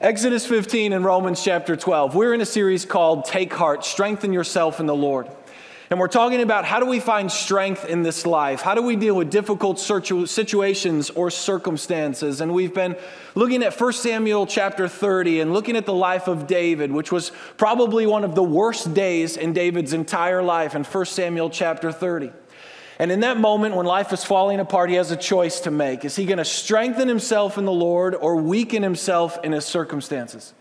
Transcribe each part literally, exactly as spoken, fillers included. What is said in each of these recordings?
Exodus fifteen and Romans chapter twelve. We're in a series called Take Heart, Strengthen Yourself in the Lord. And we're talking about how do we find strength in this life? How do we deal with difficult situations or circumstances? And we've been looking at First Samuel chapter thirty and looking at the life of David, which was probably one of the worst days in David's entire life in First Samuel chapter thirty. And in that moment, when life is falling apart, he has a choice to make. Is he going to strengthen himself in the Lord or weaken himself in his circumstances?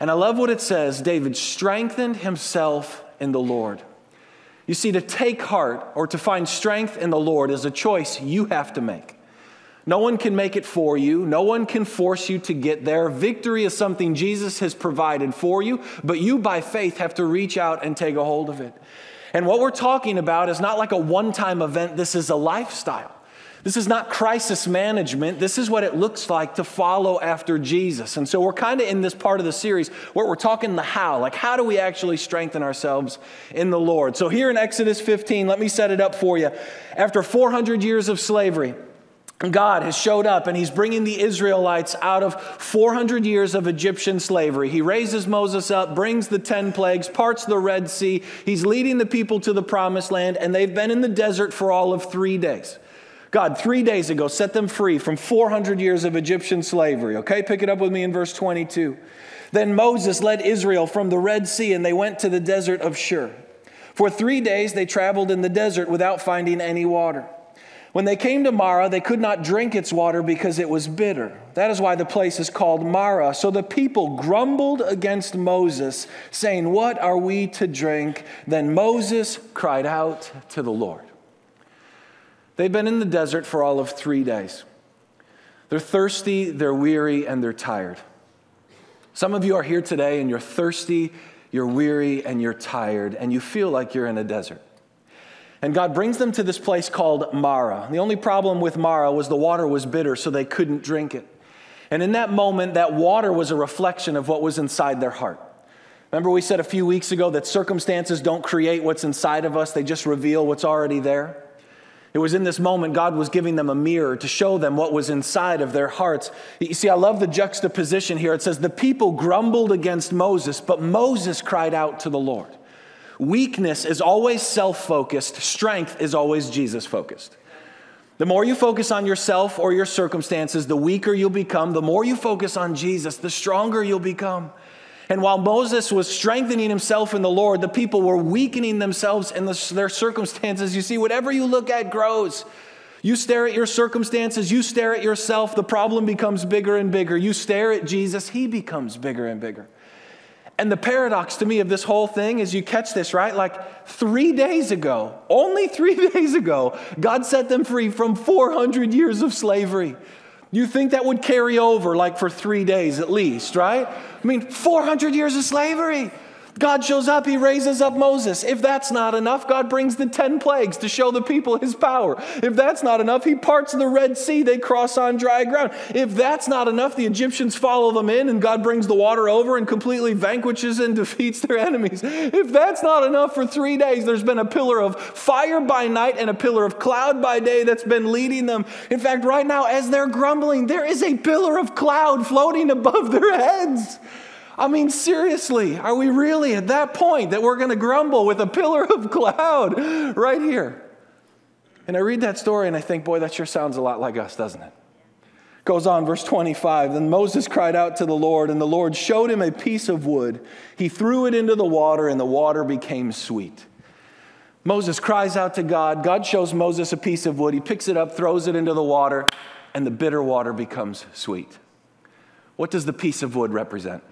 And I love what it says. David strengthened himself in the Lord. You see, to take heart or to find strength in the Lord is a choice you have to make. No one can make it for you. No one can force you to get there. Victory is something Jesus has provided for you, but you by faith have to reach out and take a hold of it. And what we're talking about is not like a one-time event. This is a lifestyle. This is not crisis management. This is what it looks like to follow after Jesus. And so we're kind of in this part of the series where we're talking the how. Like, how do we actually strengthen ourselves in the Lord? So here in Exodus fifteen, let me set it up for you. After four hundred years of slavery, God has showed up and he's bringing the Israelites out of four hundred years of Egyptian slavery. He raises Moses up, brings the ten plagues, parts the Red Sea. He's leading the people to the promised land, and they've been in the desert for all of three days. God, three days ago, set them free from four hundred years of Egyptian slavery. Okay, pick it up with me in verse twenty-two. Then Moses led Israel from the Red Sea, and they went to the desert of Shur. For three days they traveled in the desert without finding any water. When they came to Marah, they could not drink its water because it was bitter. That is why the place is called Marah. So the people grumbled against Moses, saying, "What are we to drink?" Then Moses cried out to the Lord. They've been in the desert for all of three days. They're thirsty, they're weary, and they're tired. Some of you are here today and you're thirsty, you're weary, and you're tired, and you feel like you're in a desert. And God brings them to this place called Marah. The only problem with Marah was the water was bitter, so they couldn't drink it. And in that moment, that water was a reflection of what was inside their heart. Remember we said a few weeks ago that circumstances don't create what's inside of us, they just reveal what's already there. It was in this moment God was giving them a mirror to show them what was inside of their hearts. You see, I love the juxtaposition here. It says, the people grumbled against Moses, but Moses cried out to the Lord. Weakness is always self-focused. Strength is always Jesus-focused. The more you focus on yourself or your circumstances, the weaker you'll become. The more you focus on Jesus, the stronger you'll become. And while Moses was strengthening himself in the Lord, the people were weakening themselves in the, their circumstances. You see, whatever you look at grows. You stare at your circumstances, you stare at yourself, the problem becomes bigger and bigger. You stare at Jesus, he becomes bigger and bigger. And the paradox to me of this whole thing is you catch this, right? Like three days ago, only three days ago, God set them free from four hundred years of slavery. You think that would carry over like for three days at least, right? I mean, four hundred years of slavery. God shows up, he raises up Moses. If that's not enough, God brings the ten plagues to show the people his power. If that's not enough, he parts the Red Sea, they cross on dry ground. If that's not enough, the Egyptians follow them in and God brings the water over and completely vanquishes and defeats their enemies. If that's not enough, for three days, there's been a pillar of fire by night and a pillar of cloud by day that's been leading them. In fact, right now, as they're grumbling, there is a pillar of cloud floating above their heads. I mean, seriously, are we really at that point that we're going to grumble with a pillar of cloud right here? And I read that story and I think, boy, that sure sounds a lot like us, doesn't it? Goes on, verse twenty-five, then Moses cried out to the Lord, and the Lord showed him a piece of wood. He threw it into the water, and the water became sweet. Moses cries out to God. God shows Moses a piece of wood. He picks it up, throws it into the water, and the bitter water becomes sweet. What does the piece of wood represent?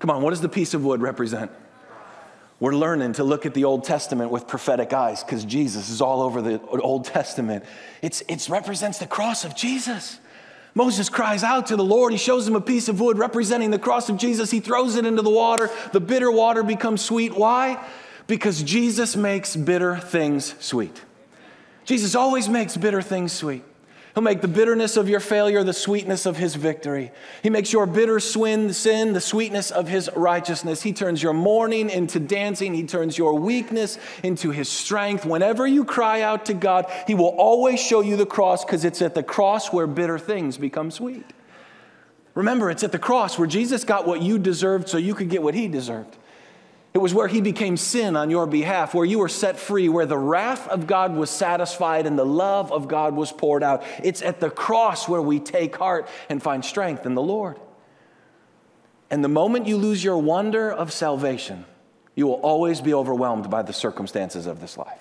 Come on, what does the piece of wood represent? We're learning to look at the Old Testament with prophetic eyes because Jesus is all over the Old Testament. It's, it represents the cross of Jesus. Moses cries out to the Lord. He shows him a piece of wood representing the cross of Jesus. He throws it into the water. The bitter water becomes sweet. Why? Because Jesus makes bitter things sweet. Jesus always makes bitter things sweet. He'll make the bitterness of your failure the sweetness of his victory. He makes your bitter sin the sweetness of his righteousness. He turns your mourning into dancing. He turns your weakness into his strength. Whenever you cry out to God, he will always show you the cross because it's at the cross where bitter things become sweet. Remember, it's at the cross where Jesus got what you deserved so you could get what he deserved. It was where he became sin on your behalf, where you were set free, where the wrath of God was satisfied and the love of God was poured out. It's at the cross where we take heart and find strength in the Lord. And the moment you lose your wonder of salvation, you will always be overwhelmed by the circumstances of this life.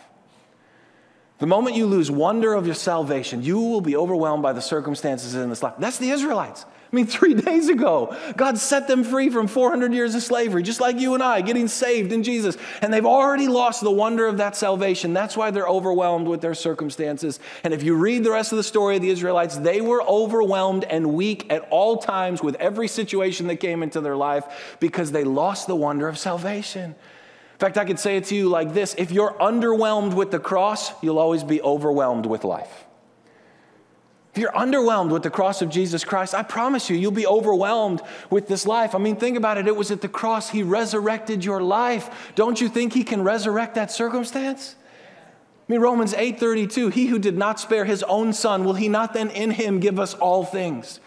The moment you lose wonder of your salvation, you will be overwhelmed by the circumstances in this life. That's the Israelites. I mean, three days ago, God set them free from four hundred years of slavery, just like you and I, getting saved in Jesus. And they've already lost the wonder of that salvation. That's why they're overwhelmed with their circumstances. And if you read the rest of the story of the Israelites, they were overwhelmed and weak at all times with every situation that came into their life because they lost the wonder of salvation. In fact, I could say it to you like this. If you're underwhelmed with the cross, you'll always be overwhelmed with life. If you're underwhelmed with the cross of Jesus Christ, I promise you, you'll be overwhelmed with this life. I mean, think about it. It was at the cross he resurrected your life. Don't you think he can resurrect that circumstance? I mean, Romans eight thirty-two, he who did not spare his own son, will he not then in him give us all things?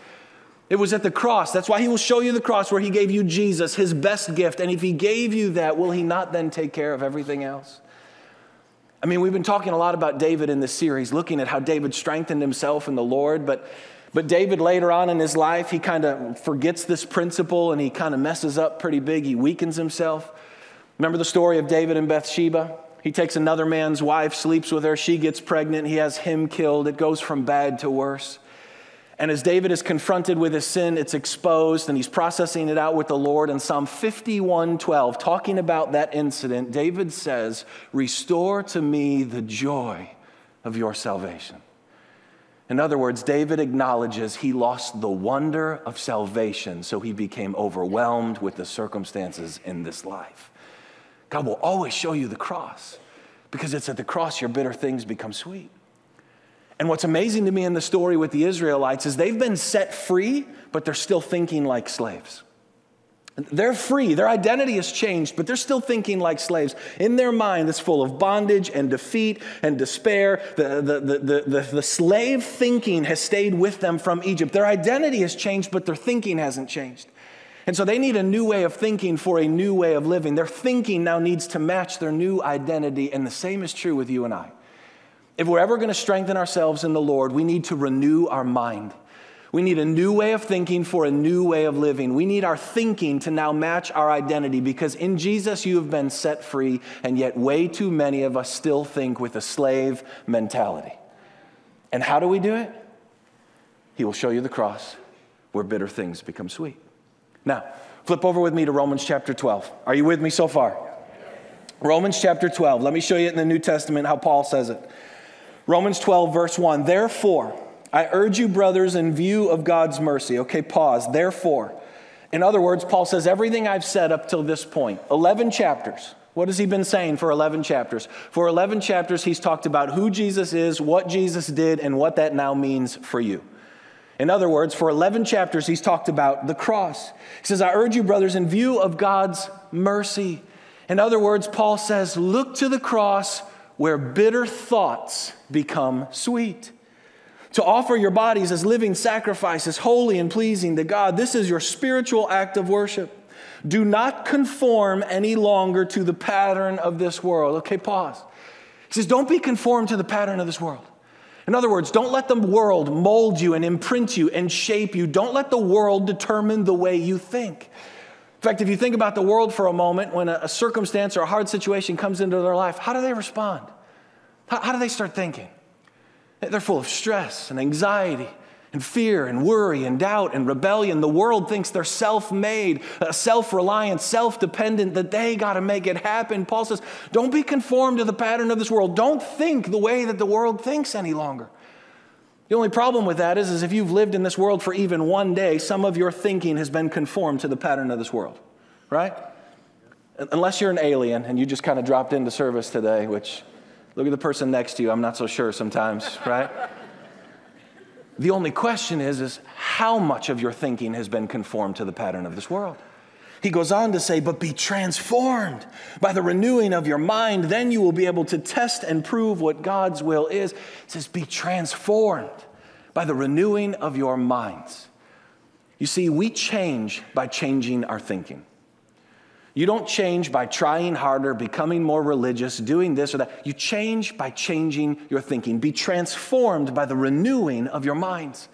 It was at the cross. That's why he will show you the cross where he gave you Jesus, his best gift. And if he gave you that, will he not then take care of everything else? I mean, we've been talking a lot about David in this series, looking at how David strengthened himself in the Lord, but but David later on in his life, he kind of forgets this principle and he kind of messes up pretty big. He weakens himself. Remember the story of David and Bathsheba? He takes another man's wife, sleeps with her, she gets pregnant, he has him killed. It goes from bad to worse. And as David is confronted with his sin, it's exposed, and he's processing it out with the Lord. In Psalm fifty-one twelve, talking about that incident, David says, "Restore to me the joy of your salvation." In other words, David acknowledges he lost the wonder of salvation, so he became overwhelmed with the circumstances in this life. God will always show you the cross, because it's at the cross your bitter things become sweet. And what's amazing to me in the story with the Israelites is they've been set free, but they're still thinking like slaves. They're free. Their identity has changed, but they're still thinking like slaves. In their mind, it's full of bondage and defeat and despair. The, the, the, the, the, the slave thinking has stayed with them from Egypt. Their identity has changed, but their thinking hasn't changed. And so they need a new way of thinking for a new way of living. Their thinking now needs to match their new identity, and the same is true with you and I. If we're ever going to strengthen ourselves in the Lord, we need to renew our mind. We need a new way of thinking for a new way of living. We need our thinking to now match our identity, because in Jesus you have been set free, and yet way too many of us still think with a slave mentality. And how do we do it? He will show you the cross where bitter things become sweet. Now, flip over with me to Romans chapter twelve. Are you with me so far? Romans chapter twelve. Let me show you in the New Testament how Paul says it. Romans twelve, verse one, therefore, I urge you, brothers, in view of God's mercy. Okay, pause. Therefore. In other words, Paul says everything I've said up till this point, eleven chapters. What has he been saying for eleven chapters? For eleven chapters, he's talked about who Jesus is, what Jesus did, and what that now means for you. In other words, for eleven chapters, he's talked about the cross. He says, I urge you, brothers, in view of God's mercy. In other words, Paul says, look to the cross where bitter thoughts become sweet. To offer your bodies as living sacrifices, holy and pleasing to God. This is your spiritual act of worship. Do not conform any longer to the pattern of this world. Okay, pause. He says, don't be conformed to the pattern of this world. In other words, don't let the world mold you and imprint you and shape you. Don't let the world determine the way you think. In fact, if you think about the world for a moment, when a circumstance or a hard situation comes into their life, how do they respond? How, how do they start thinking? They're full of stress and anxiety and fear and worry and doubt and rebellion. The world thinks they're self-made, self-reliant, self-dependent, that they got to make it happen. Paul says, don't be conformed to the pattern of this world. Don't think the way that the world thinks any longer. The only problem with that is, is if you've lived in this world for even one day, some of your thinking has been conformed to the pattern of this world, right? Unless you're an alien and you just kind of dropped into service today, which, look at the person next to you, I'm not so sure sometimes, right? The only question is, is how much of your thinking has been conformed to the pattern of this world? He goes on to say, but be transformed by the renewing of your mind. Then you will be able to test and prove what God's will is. It says, be transformed by the renewing of your minds. You see, we change by changing our thinking. You don't change by trying harder, becoming more religious, doing this or that. You change by changing your thinking. Be transformed by the renewing of your minds.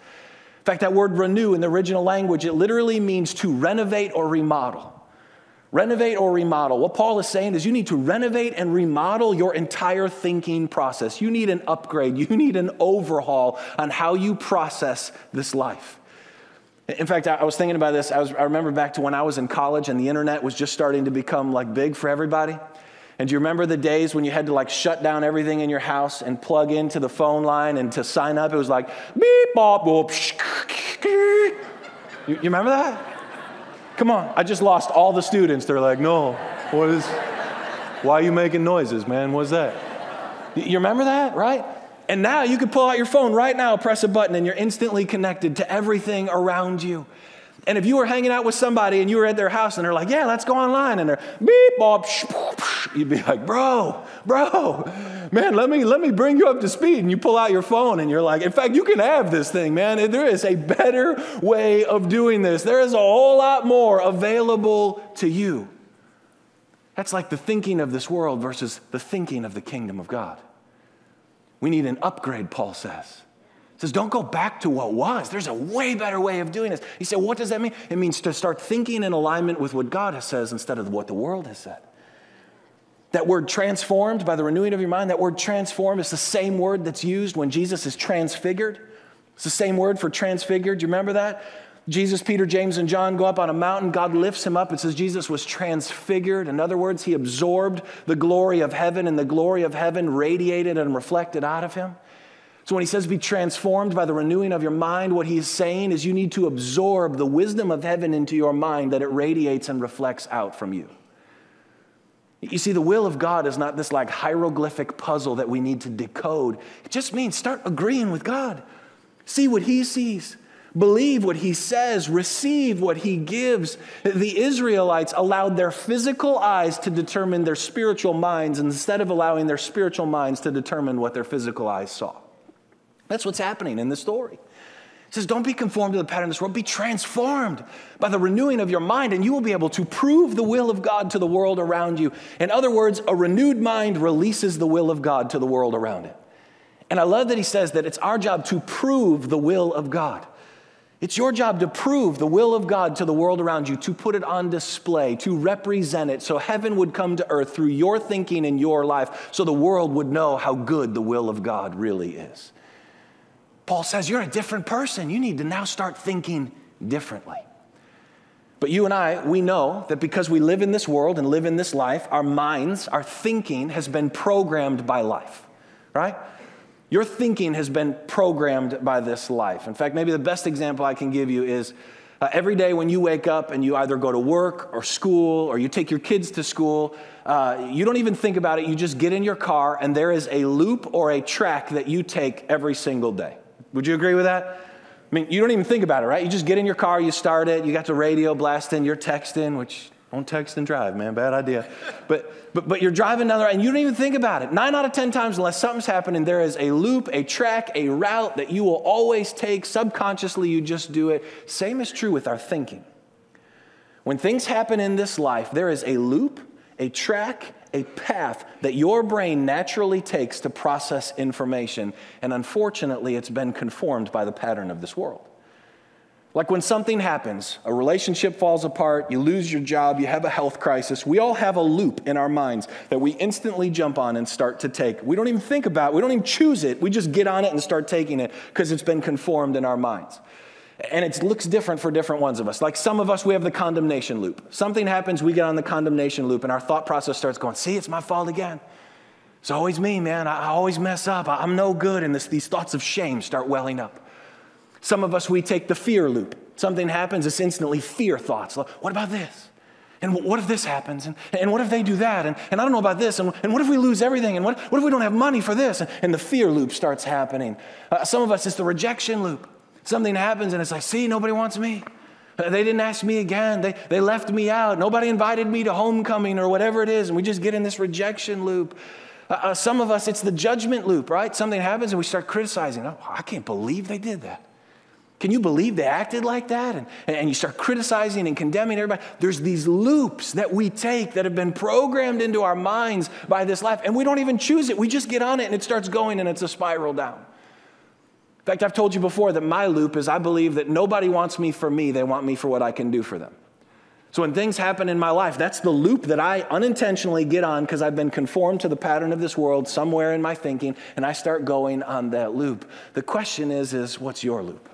In fact, that word renew in the original language, it literally means to renovate or remodel. Renovate or remodel. What Paul is saying is you need to renovate and remodel your entire thinking process. You need an upgrade. You need an overhaul on how you process this life. In fact, I was thinking about this. I, was, I remember back to when I was in college and the internet was just starting to become like big for everybody. And do you remember the days when you had to like shut down everything in your house and plug into the phone line and to sign up? It was like, beep, bop, boop, shk, you, you remember that? Come on. I just lost all the students. They're like, no, what is, why are you making noises, man? What's that? You remember that, right? And now you could pull out your phone right now, press a button, and you're instantly connected to everything around you. And if you were hanging out with somebody and you were at their house and they're like, yeah, let's go online, and they're beep, bop, sh, poof, psh, you'd be like, bro, bro, man, let me, let me bring you up to speed. And you pull out your phone and you're like, in fact, you can have this thing, man. There is a better way of doing this. There is a whole lot more available to you. That's like the thinking of this world versus the thinking of the kingdom of God. We need an upgrade, Paul says. He says, don't go back to what was. There's a way better way of doing this. He said, what does that mean? It means to start thinking in alignment with what God has said instead of what the world has said. That word transformed, by the renewing of your mind, that word transformed is the same word that's used when Jesus is transfigured. It's the same word for transfigured. Do you remember that? Jesus, Peter, James, and John go up on a mountain. God lifts him up. It says Jesus was transfigured. In other words, he absorbed the glory of heaven, and the glory of heaven radiated and reflected out of him. So when he says be transformed by the renewing of your mind, what he is saying is you need to absorb the wisdom of heaven into your mind that it radiates and reflects out from you. You see, the will of God is not this like hieroglyphic puzzle that we need to decode. It just means start agreeing with God. See what he sees. Believe what he says, receive what he gives. The Israelites allowed their physical eyes to determine their spiritual minds instead of allowing their spiritual minds to determine what their physical eyes saw. That's what's happening in the story. It says, don't be conformed to the pattern of this world. Be transformed by the renewing of your mind, and you will be able to prove the will of God to the world around you. In other words, a renewed mind releases the will of God to the world around it. And I love that he says that it's our job to prove the will of God. It's your job to prove the will of God to the world around you, to put it on display, to represent it so heaven would come to earth through your thinking and your life so the world would know how good the will of God really is. Paul says you're a different person. You need to now start thinking differently. But you and I, we know that because we live in this world and live in this life, our minds, our thinking has been programmed by life, right? Your thinking has been programmed by this life. In fact, maybe the best example I can give you is uh, every day when you wake up and you either go to work or school or you take your kids to school, uh, you don't even think about it. You just get in your car and there is a loop or a track that you take every single day. Would you agree with that? I mean, you don't even think about it, right? You just get in your car, you start it, you got the radio blasting, you're texting, which... Don't text and drive, man. Bad idea. But but but you're driving down the road and you don't even think about it. Nine out of ten times, unless something's happening, there is a loop, a track, a route that you will always take. Subconsciously, you just do it. Same is true with our thinking. When things happen in this life, there is a loop, a track, a path that your brain naturally takes to process information. And unfortunately, it's been conformed by the pattern of this world. Like when something happens, a relationship falls apart, you lose your job, you have a health crisis, we all have a loop in our minds that we instantly jump on and start to take. We don't even think about it. We don't even choose it. We just get on it and start taking it because it's been conformed in our minds. And it looks different for different ones of us. Like some of us, we have the condemnation loop. Something happens, we get on the condemnation loop, and our thought process starts going, see, it's my fault again. It's always me, man. I always mess up. I'm no good. And this, these thoughts of shame start welling up. Some of us, we take the fear loop. Something happens, it's instantly fear thoughts. Like, what about this? And what if this happens? And, and what if they do that? And, and I don't know about this. And, and what if we lose everything? And what, what if we don't have money for this? And, and the fear loop starts happening. Uh, some of us, it's the rejection loop. Something happens and it's like, see, nobody wants me. Uh, they didn't ask me again. They, they left me out. Nobody invited me to homecoming or whatever it is. And we just get in this rejection loop. Uh, uh, some of us, it's the judgment loop, right? Something happens and we start criticizing. Oh, I can't believe they did that. Can you believe they acted like that? And, and you start criticizing and condemning everybody. There's these loops that we take that have been programmed into our minds by this life, and we don't even choose it. We just get on it, and it starts going, and it's a spiral down. In fact, I've told you before that my loop is I believe that nobody wants me for me. They want me for what I can do for them. So when things happen in my life, that's the loop that I unintentionally get on because I've been conformed to the pattern of this world somewhere in my thinking, and I start going on that loop. The question is, is what's your loop?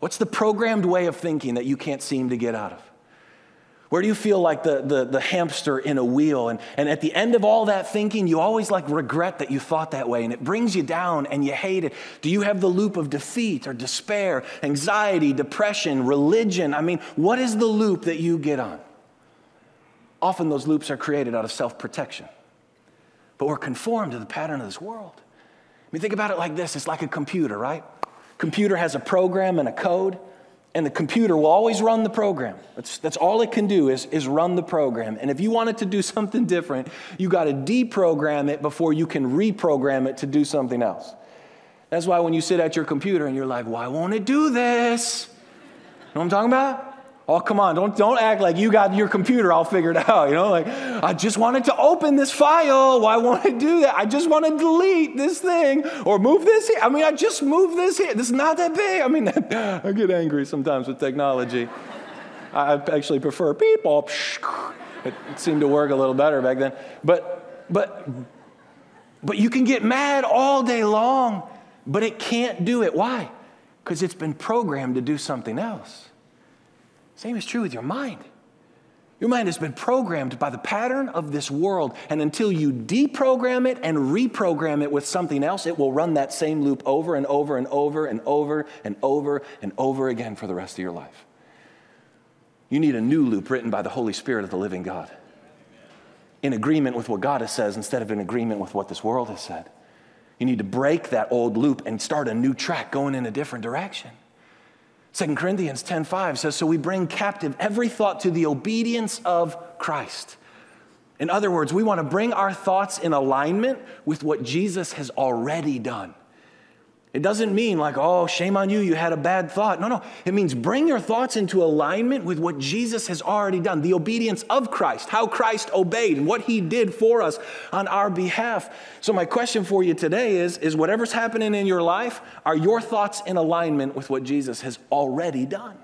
What's the programmed way of thinking that you can't seem to get out of? Where do you feel like the, the, the hamster in a wheel? And, and at the end of all that thinking, you always like regret that you thought that way, and it brings you down and you hate it. Do you have the loop of defeat or despair, anxiety, depression, religion? I mean, what is the loop that you get on? Often those loops are created out of self-protection, but we're conformed to the pattern of this world. I mean, think about it like this. It's like a computer, right? Computer has a program and a code. And the computer will always run the program. That's, that's all it can do is, is run the program. And if you want it to do something different, you got to deprogram it before you can reprogram it to do something else. That's why when you sit at your computer and you're like, why won't it do this? You know what I'm talking about? Oh, come on, don't, don't act like you got your computer all figured out. You know, like, I just wanted to open this file. Why won't it do that? I just want to delete this thing or move this here. I mean, I just moved this here. This is not that big. I mean, I get angry sometimes with technology. I actually prefer people. It seemed to work a little better back then. But, but, but you can get mad all day long, but it can't do it. Why? Because it's been programmed to do something else. Same is true with your mind. Your mind has been programmed by the pattern of this world, and until you deprogram it and reprogram it with something else, it will run that same loop over and over and over and over and over and over again for the rest of your life. You need a new loop written by the Holy Spirit of the living God, in agreement with what God has said instead of in agreement with what this world has said. You need to break that old loop and start a new track going in a different direction. Second Corinthians ten five says, so we bring captive every thought to the obedience of Christ. In other words, we want to bring our thoughts in alignment with what Jesus has already done. It doesn't mean like, oh, shame on you, you had a bad thought. No, no. It means bring your thoughts into alignment with what Jesus has already done, the obedience of Christ, how Christ obeyed and what he did for us on our behalf. So my question for you today is, is whatever's happening in your life, are your thoughts in alignment with what Jesus has already done?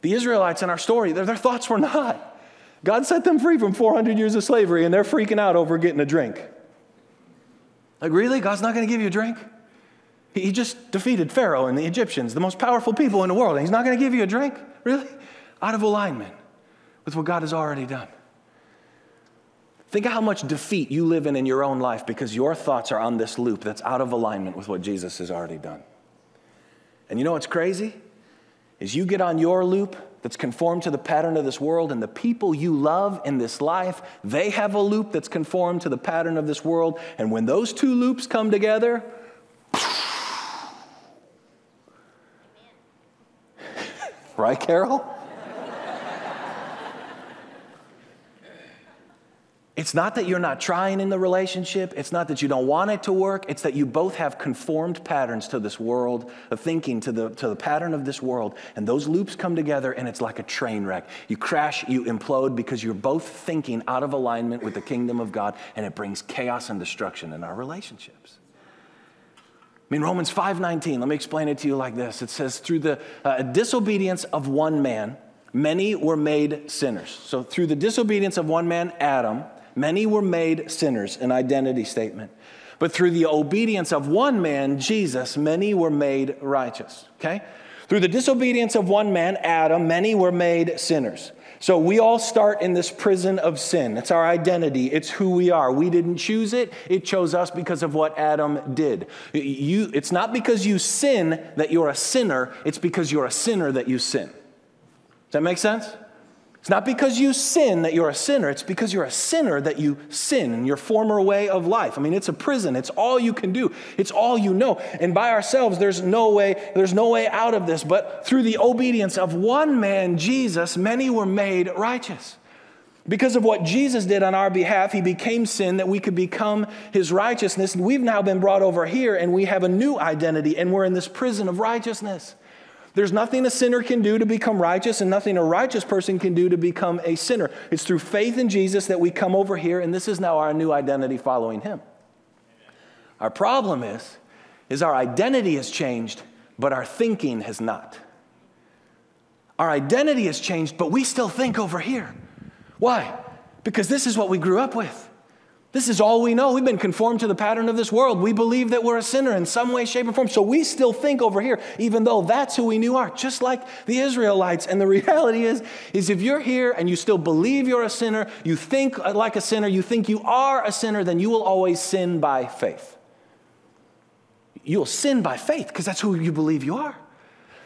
The Israelites in our story, their, their thoughts were not. God set them free from four hundred years of slavery, and they're freaking out over getting a drink. Like, really? God's not going to give you a drink? He just defeated Pharaoh and the Egyptians, the most powerful people in the world, and he's not going to give you a drink? Really? Out of alignment with what God has already done. Think of how much defeat you live in in your own life because your thoughts are on this loop that's out of alignment with what Jesus has already done. And you know what's crazy? Is you get on your loop that's conformed to the pattern of this world, and the people you love in this life, they have a loop that's conformed to the pattern of this world, and when those two loops come together, right, Carol? It's not that you're not trying in the relationship. It's not that you don't want it to work. It's that you both have conformed patterns to this world, of thinking to the, to the pattern of this world. And those loops come together, and it's like a train wreck. You crash, you implode, because you're both thinking out of alignment with the kingdom of God, and it brings chaos and destruction in our relationships. I mean, Romans five nineteen, let me explain it to you like this. It says, through the uh, disobedience of one man, many were made sinners. So through the disobedience of one man, Adam, many were made sinners, an identity statement. But through the obedience of one man, Jesus, many were made righteous, okay? Through the disobedience of one man, Adam, many were made sinners. So we all start in this prison of sin. It's our identity. It's who we are. We didn't choose it. It chose us because of what Adam did. You, it's not because you sin that you're a sinner. It's because you're a sinner that you sin. Does that make sense? It's not because you sin that you're a sinner. It's because you're a sinner that you sin in your former way of life. I mean, it's a prison. It's all you can do. It's all you know. And by ourselves, there's no way, there's no way out of this. But through the obedience of one man, Jesus, many were made righteous. Because of what Jesus did on our behalf, he became sin that we could become his righteousness. And we've now been brought over here and we have a new identity and we're in this prison of righteousness. There's nothing a sinner can do to become righteous and nothing a righteous person can do to become a sinner. It's through faith in Jesus that we come over here, and this is now our new identity following him. Our problem is, is our identity has changed, but our thinking has not. Our identity has changed, but we still think over here. Why? Because this is what we grew up with. This is all we know. We've been conformed to the pattern of this world. We believe that we're a sinner in some way, shape, or form. So we still think over here, even though that's who we knew are, just like the Israelites. And the reality is, is if you're here and you still believe you're a sinner, you think like a sinner, you think you are a sinner, then you will always sin by faith. You'll sin by faith because that's who you believe you are.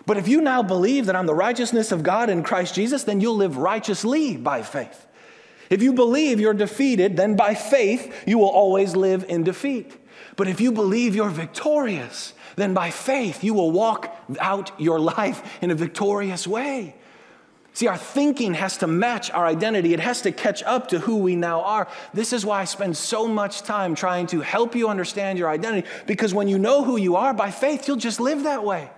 But if you now believe that I'm the righteousness of God in Christ Jesus, then you'll live righteously by faith. If you believe you're defeated, then by faith, you will always live in defeat. But if you believe you're victorious, then by faith, you will walk out your life in a victorious way. See, our thinking has to match our identity. It has to catch up to who we now are. This is why I spend so much time trying to help you understand your identity, because when you know who you are, by faith, you'll just live that way.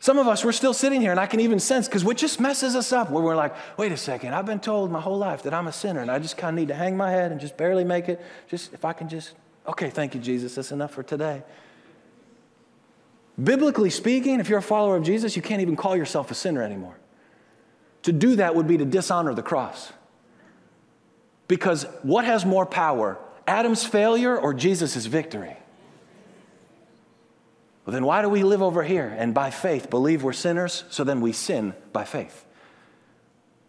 Some of us, we're still sitting here, and I can even sense, because what just messes us up, where we're like, wait a second, I've been told my whole life that I'm a sinner, and I just kind of need to hang my head and just barely make it. Just, if I can just, okay, thank you, Jesus, that's enough for today. Biblically speaking, if you're a follower of Jesus, you can't even call yourself a sinner anymore. To do that would be to dishonor the cross. Because what has more power, Adam's failure or Jesus' victory? Well, then why do we live over here and by faith believe we're sinners, so then we sin by faith?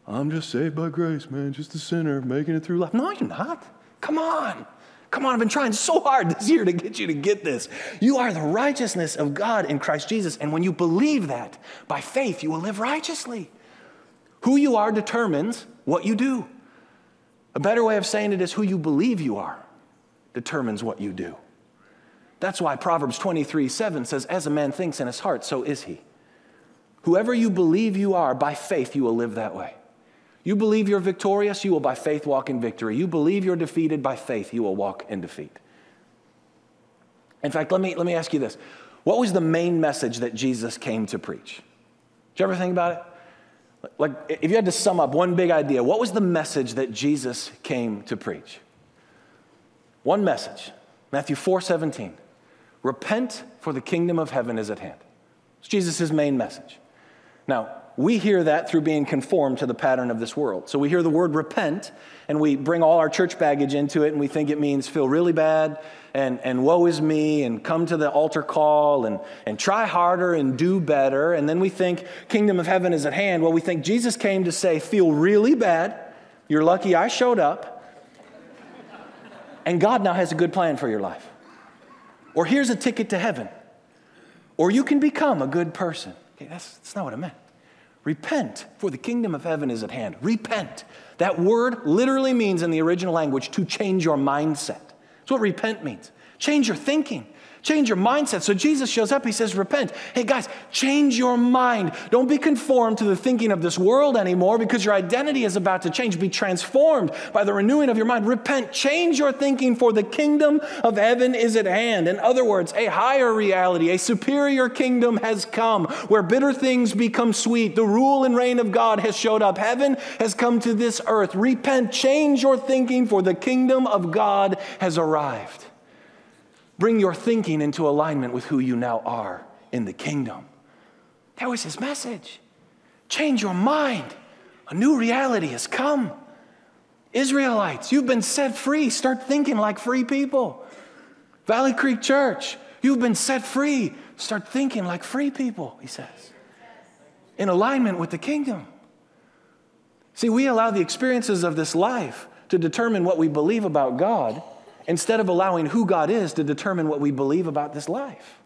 I'm just saved by grace, man, just a sinner making it through life. No, you're not. Come on. Come on, I've been trying so hard this year to get you to get this. You are the righteousness of God in Christ Jesus, and when you believe that, by faith you will live righteously. Who you are determines what you do. A better way of saying it is who you believe you are determines what you do. That's why Proverbs twenty-three seven says, as a man thinks in his heart, so is he. Whoever you believe you are, by faith you will live that way. You believe you're victorious, you will by faith walk in victory. You believe you're defeated, by faith you will walk in defeat. In fact, let me, let me ask you this. What was the main message that Jesus came to preach? Did you ever think about it? Like, if you had to sum up one big idea, what was the message that Jesus came to preach? One message, Matthew four seventeen. Repent, for the kingdom of heaven is at hand. It's Jesus' main message. Now, we hear that through being conformed to the pattern of this world. So we hear the word repent, and we bring all our church baggage into it, and we think it means feel really bad, and, and woe is me, and come to the altar call, and, and try harder, and do better. And then we think kingdom of heaven is at hand. Well, we think Jesus came to say, feel really bad. You're lucky I showed up. And God now has a good plan for your life. Or here's a ticket to heaven. Or you can become a good person. Okay, that's, that's not what I meant. Repent, for the kingdom of heaven is at hand. Repent. That word literally means in the original language to change your mindset. That's what repent means. Change your thinking. Change your mindset. So Jesus shows up, he says, repent. Hey guys, change your mind. Don't be conformed to the thinking of this world anymore, because your identity is about to change. Be transformed by the renewing of your mind. Repent, change your thinking, for the kingdom of heaven is at hand. In other words, a higher reality, a superior kingdom has come, where bitter things become sweet. The rule and reign of God has showed up. Heaven has come to this earth. Repent, change your thinking, for the kingdom of God has arrived. Bring your thinking into alignment with who you now are in the kingdom. That was his message. Change your mind. A new reality has come. Israelites, you've been set free. Start thinking like free people. Valley Creek Church, you've been set free. Start thinking like free people, he says. In alignment with the kingdom. See, we allow the experiences of this life to determine what we believe about God, instead of allowing who God is to determine what we believe about this life.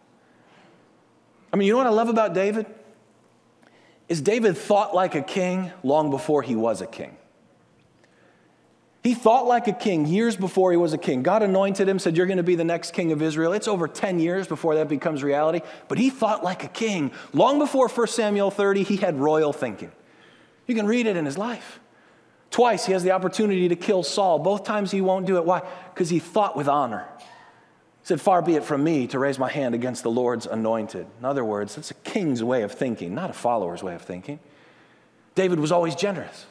I mean, you know what I love about David? Is David thought like a king long before he was a king. He thought like a king years before he was a king. God anointed him, said, you're going to be the next king of Israel. It's over ten years before that becomes reality. But he thought like a king. Long before First Samuel thirty, he had royal thinking. You can read it in his life. Twice he has the opportunity to kill Saul. Both times he won't do it. Why? Because he thought with honor. He said, far be it from me to raise my hand against the Lord's anointed. In other words, that's a king's way of thinking, not a follower's way of thinking. David was always generous.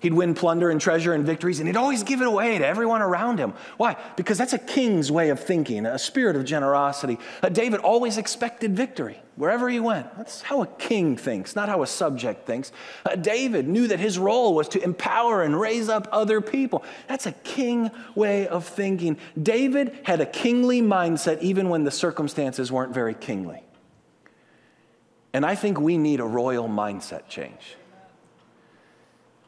He'd win plunder and treasure and victories, and he'd always give it away to everyone around him. Why? Because that's a king's way of thinking, a spirit of generosity. Uh, David always expected victory wherever he went. That's how a king thinks, not how a subject thinks. Uh, David knew that his role was to empower and raise up other people. That's a king way of thinking. David had a kingly mindset even when the circumstances weren't very kingly. And I think we need a royal mindset change.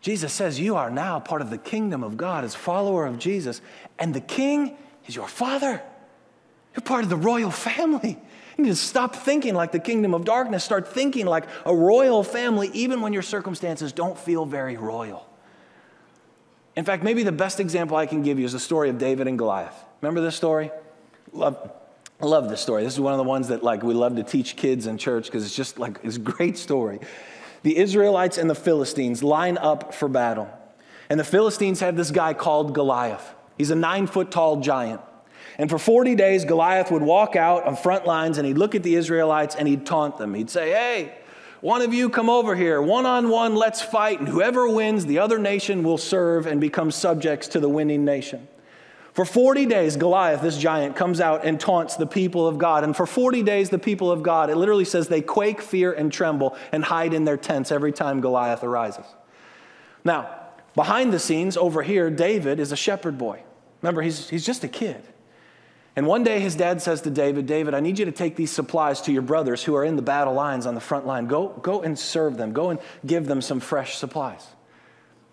Jesus says, you are now part of the kingdom of God as a follower of Jesus, and the king is your father. You're part of the royal family. You need to stop thinking like the kingdom of darkness. Start thinking like a royal family, even when your circumstances don't feel very royal. In fact, maybe the best example I can give you is the story of David and Goliath. Remember this story? Love, love this story. This is one of the ones that like we love to teach kids in church because it's just like it's a great story. The Israelites and the Philistines line up for battle. And the Philistines have this guy called Goliath. He's a nine-foot-tall giant. And for forty days, Goliath would walk out on front lines, and he'd look at the Israelites, and he'd taunt them. He'd say, hey, one of you come over here. One-on-one, let's fight. And whoever wins, the other nation will serve and become subjects to the winning nation. For forty days, Goliath, this giant, comes out and taunts the people of God. And for forty days, the people of God, it literally says they quake, fear, and tremble and hide in their tents every time Goliath arises. Now, behind the scenes over here, David is a shepherd boy. Remember, he's, he's just a kid. And one day his dad says to David, David, I need you to take these supplies to your brothers who are in the battle lines on the front line. Go, go and serve them. Go and give them some fresh supplies.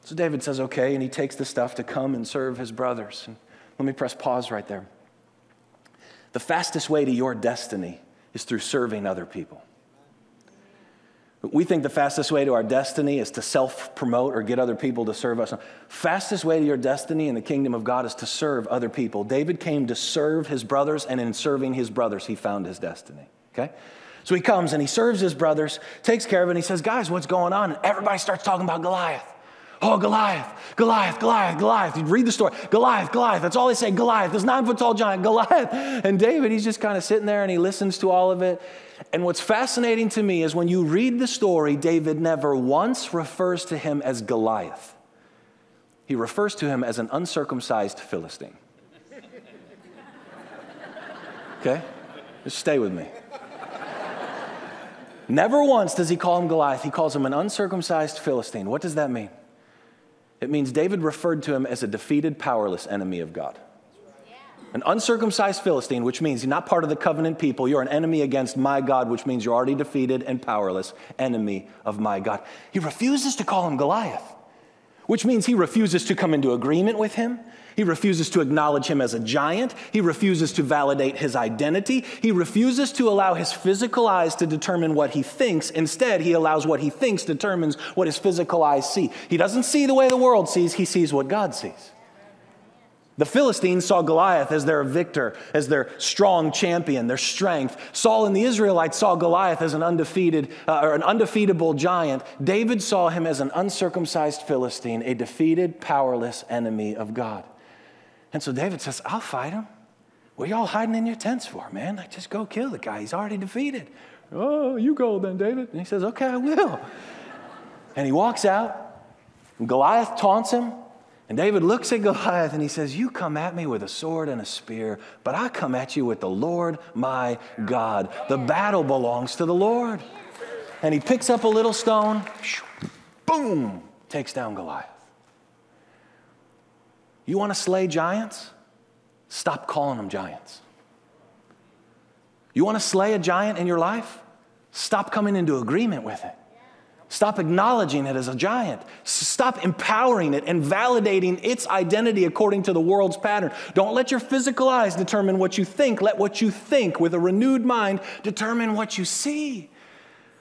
So David says, okay, and he takes the stuff to come and serve his brothers. And let me press pause right there. The fastest way to your destiny is through serving other people. We think the fastest way to our destiny is to self-promote or get other people to serve us. Fastest way to your destiny in the kingdom of God is to serve other people. David came to serve his brothers, and in serving his brothers, he found his destiny, okay? So he comes and he serves his brothers, takes care of it, and he says, guys, what's going on? And everybody starts talking about Goliath. Oh, Goliath, Goliath, Goliath, Goliath. You'd read the story. Goliath, Goliath. That's all they say. Goliath, this nine-foot-tall giant, Goliath. And David, he's just kind of sitting there and he listens to all of it. And what's fascinating to me is when you read the story, David never once refers to him as Goliath. He refers to him as an uncircumcised Philistine. Okay? Just stay with me. Never once does he call him Goliath. He calls him an uncircumcised Philistine. What does that mean? It means David referred to him as a defeated, powerless enemy of God. Yeah. An uncircumcised Philistine, which means you're not part of the covenant people. You're an enemy against my God, which means you're already defeated and powerless, enemy of my God. He refuses to call him Goliath, which means he refuses to come into agreement with him. He refuses to acknowledge him as a giant. He refuses to validate his identity. He refuses to allow his physical eyes to determine what he thinks. Instead, he allows what he thinks determines what his physical eyes see. He doesn't see the way the world sees. He sees what God sees. The Philistines saw Goliath as their victor, as their strong champion, their strength. Saul and the Israelites saw Goliath as an undefeated uh, or an undefeatable giant. David saw him as an uncircumcised Philistine, a defeated, powerless enemy of God. And so David says, I'll fight him. What are y'all hiding in your tents for, man? Like, just go kill the guy. He's already defeated. Oh, you go then, David. And he says, okay, I will. And he walks out, and Goliath taunts him. And David looks at Goliath and he says, you come at me with a sword and a spear, but I come at you with the Lord my God. The battle belongs to the Lord. And he picks up a little stone, boom, takes down Goliath. You want to slay giants? Stop calling them giants. You want to slay a giant in your life? Stop coming into agreement with it. Stop acknowledging it as a giant. Stop empowering it and validating its identity according to the world's pattern. Don't let your physical eyes determine what you think. Let what you think with a renewed mind determine what you see.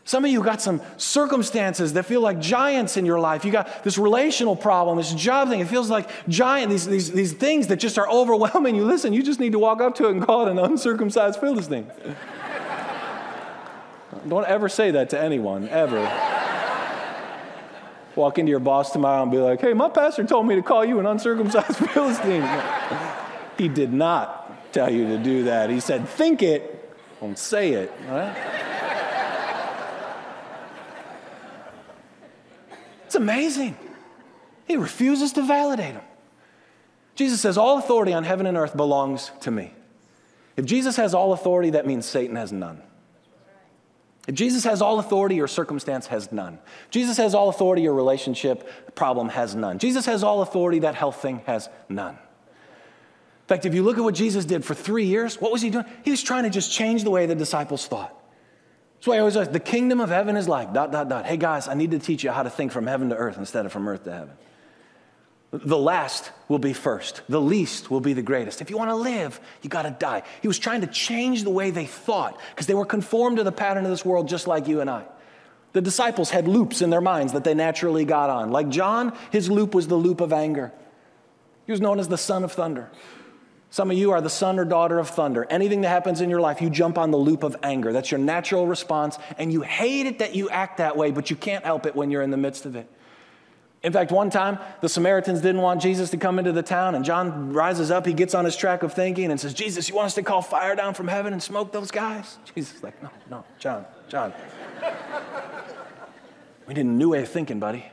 Some of you got some circumstances that feel like giants in your life. You got this relational problem, this job thing. It feels like giant, these, these, these things that just are overwhelming you. Listen, you just need to walk up to it and call it an uncircumcised Philistine. Don't ever say that to anyone, ever. walk into your boss tomorrow and be like, hey, my pastor told me to call you an uncircumcised Philistine. He did not tell you to do that. He said, think it, don't say it. All right? It's amazing. He refuses to validate him. Jesus says, all authority on heaven and earth belongs to me. If Jesus has all authority, that means Satan has none. If Jesus has all authority, your circumstance has none. Jesus has all authority, your relationship problem has none. Jesus has all authority, that health thing has none. In fact, if you look at what Jesus did for three years, what was he doing? He was trying to just change the way the disciples thought. That's why I always ask, the kingdom of heaven is like, dot, dot, dot. Hey, guys, I need to teach you how to think from heaven to earth instead of from earth to heaven. The last will be first. The least will be the greatest. If you want to live, you got to die. He was trying to change the way they thought because they were conformed to the pattern of this world just like you and I. The disciples had loops in their minds that they naturally got on. Like John, his loop was the loop of anger. He was known as the son of thunder. Some of you are the son or daughter of thunder. Anything that happens in your life, you jump on the loop of anger. That's your natural response, and you hate it that you act that way, but you can't help it when you're in the midst of it. In fact, one time, the Samaritans didn't want Jesus to come into the town, and John rises up, he gets on his track of thinking and says, Jesus, you want us to call fire down from heaven and smoke those guys? Jesus is like, no, no, John, John. We need a new way of thinking, buddy,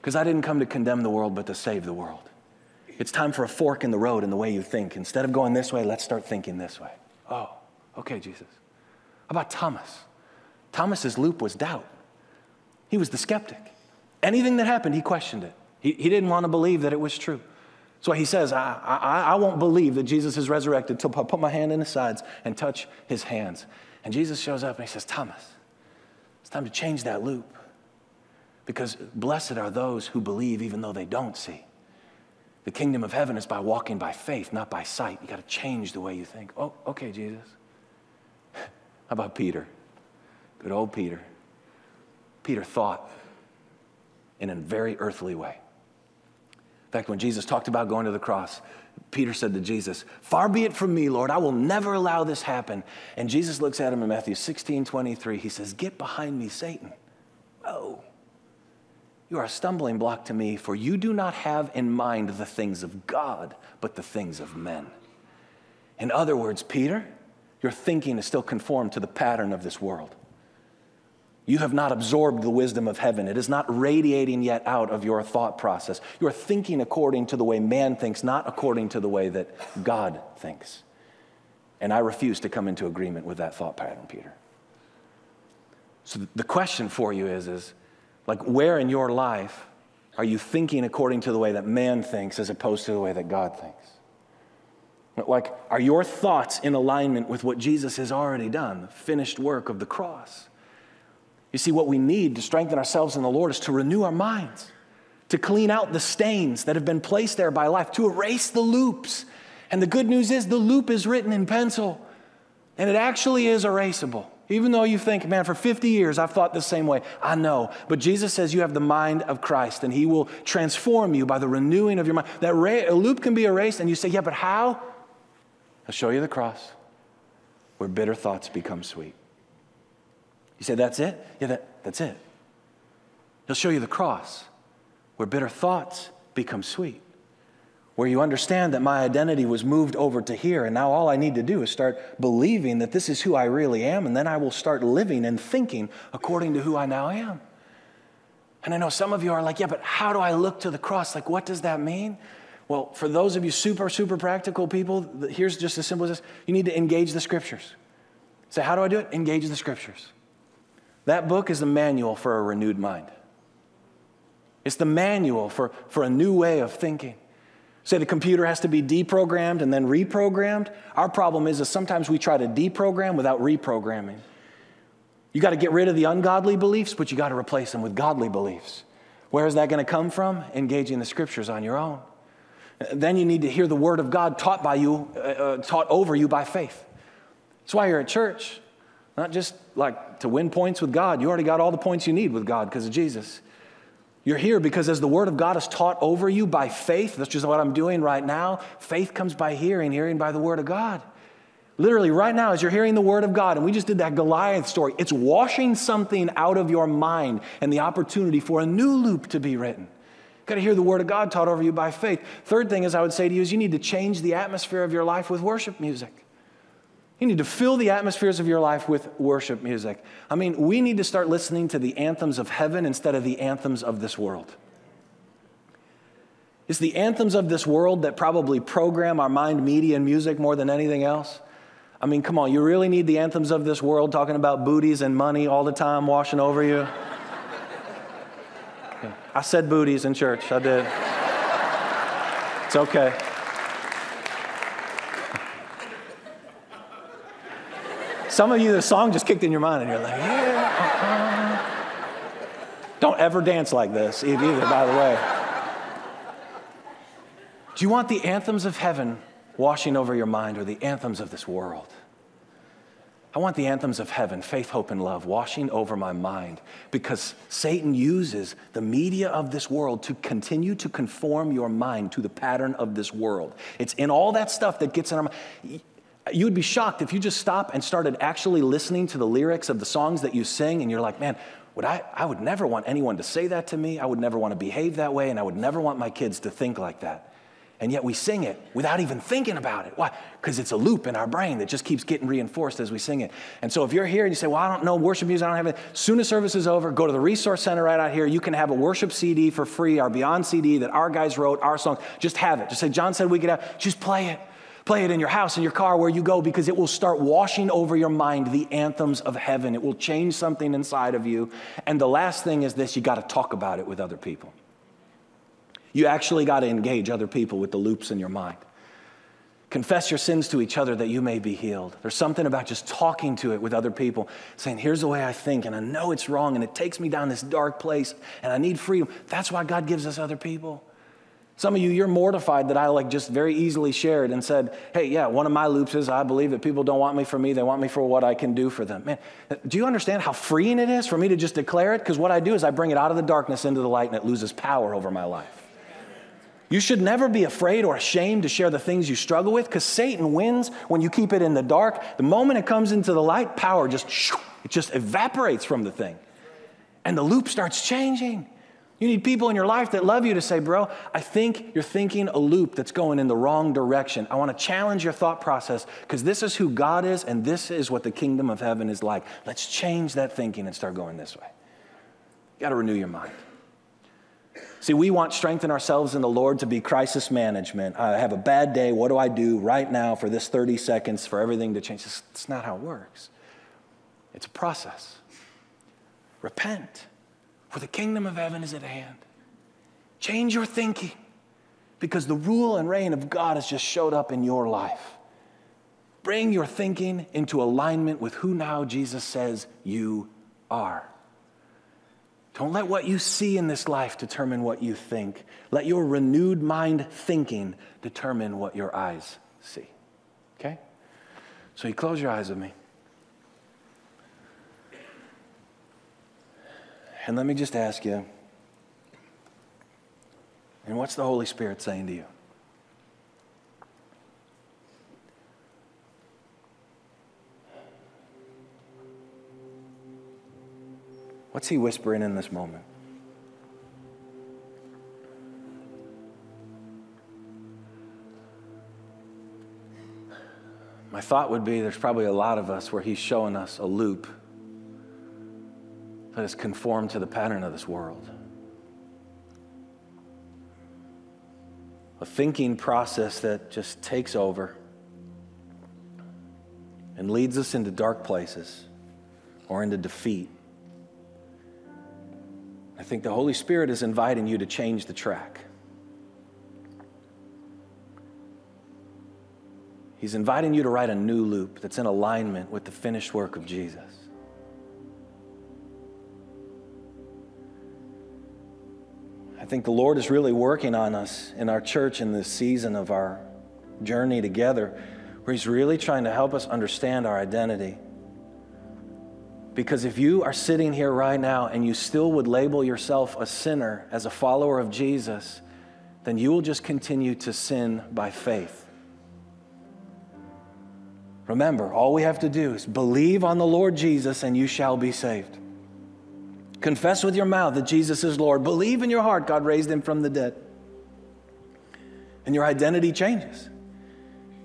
because I didn't come to condemn the world but to save the world. It's time for a fork in the road in the way you think. Instead of going this way, let's start thinking this way. Oh, okay, Jesus. How about Thomas? Thomas's loop was doubt. He was the skeptic. Anything that happened, he questioned it. He, he didn't want to believe that it was true. That's why he says, I, I, I won't believe that Jesus is resurrected until I put my hand in his sides and touch his hands. And Jesus shows up and he says, Thomas, it's time to change that loop because blessed are those who believe even though they don't see. The kingdom of heaven is by walking by faith, not by sight. You got to change the way you think. Oh, okay, Jesus. How about Peter? Good old Peter. Peter thought in a very earthly way. In fact, when Jesus talked about going to the cross, Peter said to Jesus, far be it from me, Lord, I will never allow this happen. And Jesus looks at him in Matthew sixteen twenty-three. He says, get behind me, Satan. Oh, you are a stumbling block to me, for you do not have in mind the things of God, but the things of men. In other words, Peter, your thinking is still conformed to the pattern of this world. You have not absorbed the wisdom of heaven. It is not radiating yet out of your thought process. You are thinking according to the way man thinks, not according to the way that God thinks. And I refuse to come into agreement with that thought pattern, Peter. So the question for you is, is like, where in your life are you thinking according to the way that man thinks as opposed to the way that God thinks? Like, are your thoughts in alignment with what Jesus has already done, the finished work of the cross? You see, what we need to strengthen ourselves in the Lord is to renew our minds, to clean out the stains that have been placed there by life, to erase the loops. And the good news is the loop is written in pencil, and it actually is erasable. Even though you think, man, for fifty years I've thought the same way. I know. But Jesus says you have the mind of Christ, and he will transform you by the renewing of your mind. That loop can be erased, and you say, yeah, but how? I'll show you the cross where bitter thoughts become sweet. You say, that's it? Yeah, that, that's it. He'll show you the cross where bitter thoughts become sweet, where you understand that my identity was moved over to here, and now all I need to do is start believing that this is who I really am, and then I will start living and thinking according to who I now am. And I know some of you are like, yeah, but how do I look to the cross? Like, what does that mean? Well, for those of you super, super practical people, here's just as simple as this. You need to engage the Scriptures. Say, how do I do it? Engage the Scriptures. That book is the manual for a renewed mind. It's the manual for, for a new way of thinking. Say the computer has to be deprogrammed and then reprogrammed. Our problem is that sometimes we try to deprogram without reprogramming. You got to get rid of the ungodly beliefs, but you got to replace them with godly beliefs. Where is that going to come from? Engaging the Scriptures on your own. Then you need to hear the Word of God taught by you, uh, uh, taught over you by faith. That's why you're at church. Not just like to win points with God. You already got all the points you need with God because of Jesus. You're here because as the Word of God is taught over you by faith, that's just what I'm doing right now. Faith comes by hearing, hearing by the Word of God. Literally right now as you're hearing the word of God, and we just did that Goliath story, it's washing something out of your mind and the opportunity for a new loop to be written. You've got to hear the word of God taught over you by faith. Third thing is I would say to you is you need to change the atmosphere of your life with worship music. You need to fill the atmospheres of your life with worship music. I mean, we need to start listening to the anthems of heaven instead of the anthems of this world. It's the anthems of this world that probably program our mind, media, and music more than anything else. I mean, come on, you really need the anthems of this world talking about booties and money all the time washing over you? Yeah. I said booties in church, I did. It's okay. Some of you, the song just kicked in your mind and you're like, yeah. Uh-uh. Don't ever dance like this either, by the way. Do you want the anthems of heaven washing over your mind or the anthems of this world? I want the anthems of heaven, faith, hope, and love, washing over my mind because Satan uses the media of this world to continue to conform your mind to the pattern of this world. It's in all that stuff that gets in our mind. You would be shocked if you just stopped and started actually listening to the lyrics of the songs that you sing and you're like, man, would I, I would never want anyone to say that to me. I would never want to behave that way, and I would never want my kids to think like that. And yet we sing it without even thinking about it. Why? Because it's a loop in our brain that just keeps getting reinforced as we sing it. And so if you're here and you say, well, I don't know worship music, I don't have it. Soon as service is over, go to the resource center right out here. You can have a worship C D for free, our Beyond C D that our guys wrote, our songs. Just have it. Just say, John said we could have it. Just play it. Play it in your house, in your car, where you go, because it will start washing over your mind the anthems of heaven. It will change something inside of you. And the last thing is this, you got to talk about it with other people. You actually got to engage other people with the loops in your mind. Confess your sins to each other that you may be healed. There's something about just talking to it with other people, saying, here's the way I think, and I know it's wrong, and it takes me down this dark place, and I need freedom. That's why God gives us other people. Some of you, you're mortified that I like just very easily shared and said, hey, yeah, one of my loops is I believe that people don't want me for me. They want me for what I can do for them. Man, do you understand how freeing it is for me to just declare it? Because what I do is I bring it out of the darkness into the light, and it loses power over my life. You should never be afraid or ashamed to share the things you struggle with, because Satan wins when you keep it in the dark. The moment it comes into the light, power just, it just evaporates from the thing. And the loop starts changing. You need people in your life that love you to say, bro, I think you're thinking a loop that's going in the wrong direction. I want to challenge your thought process because this is who God is and this is what the kingdom of heaven is like. Let's change that thinking and start going this way. You got to renew your mind. See, we want strength in ourselves in the Lord to be crisis management. I have a bad day. What do I do right now for this thirty seconds for everything to change? That's not how it works. It's a process. Repent. For the kingdom of heaven is at hand. Change your thinking because the rule and reign of God has just showed up in your life. Bring your thinking into alignment with who now Jesus says you are. Don't let what you see in this life determine what you think. Let your renewed mind thinking determine what your eyes see. Okay? So you close your eyes with me. And let me just ask you, and what's the Holy Spirit saying to you? What's he whispering in this moment? My thought would be there's probably a lot of us where he's showing us a loop that is conformed to the pattern of this world. A thinking process that just takes over and leads us into dark places or into defeat. I think the Holy Spirit is inviting you to change the track. He's inviting you to write a new loop that's in alignment with the finished work of Jesus. I think the Lord is really working on us in our church in this season of our journey together, where he's really trying to help us understand our identity. Because if you are sitting here right now and you still would label yourself a sinner as a follower of Jesus, then you will just continue to sin by faith. Remember, all we have to do is believe on the Lord Jesus and you shall be saved. Confess with your mouth that Jesus is Lord. Believe in your heart God raised him from the dead. And your identity changes.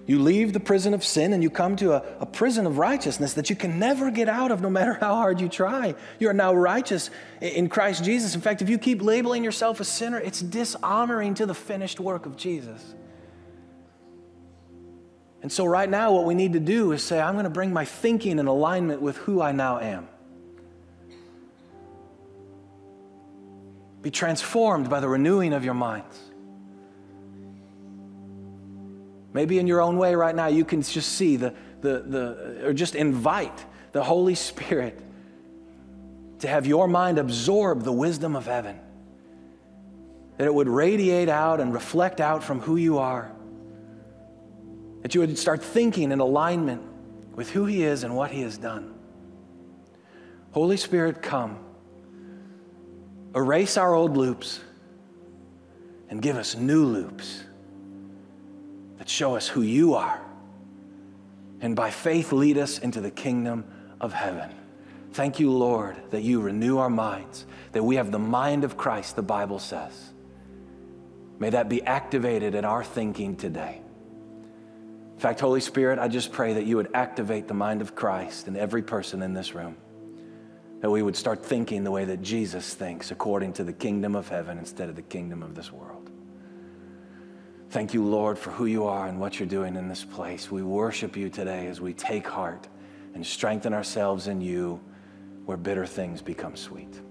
You leave the prison of sin and you come to a, a prison of righteousness that you can never get out of no matter how hard you try. You are now righteous in Christ Jesus. In fact, if you keep labeling yourself a sinner, it's dishonoring to the finished work of Jesus. And so right now what we need to do is say, I'm going to bring my thinking in alignment with who I now am. Be transformed by the renewing of your minds. Maybe in your own way right now, you can just see the, the, the, or just invite the Holy Spirit to have your mind absorb the wisdom of heaven, that it would radiate out and reflect out from who you are, that you would start thinking in alignment with who he is and what he has done. Holy Spirit, come, erase our old loops and give us new loops that show us who you are, and by faith lead us into the kingdom of heaven. Thank you, Lord, that you renew our minds, that we have the mind of Christ, the Bible says. May that be activated in our thinking today. In fact, Holy Spirit, I just pray that you would activate the mind of Christ in every person in this room, that we would start thinking the way that Jesus thinks, according to the kingdom of heaven instead of the kingdom of this world. Thank you, Lord, for who you are and what you're doing in this place. We worship you today as we take heart and strengthen ourselves in you, where bitter things become sweet.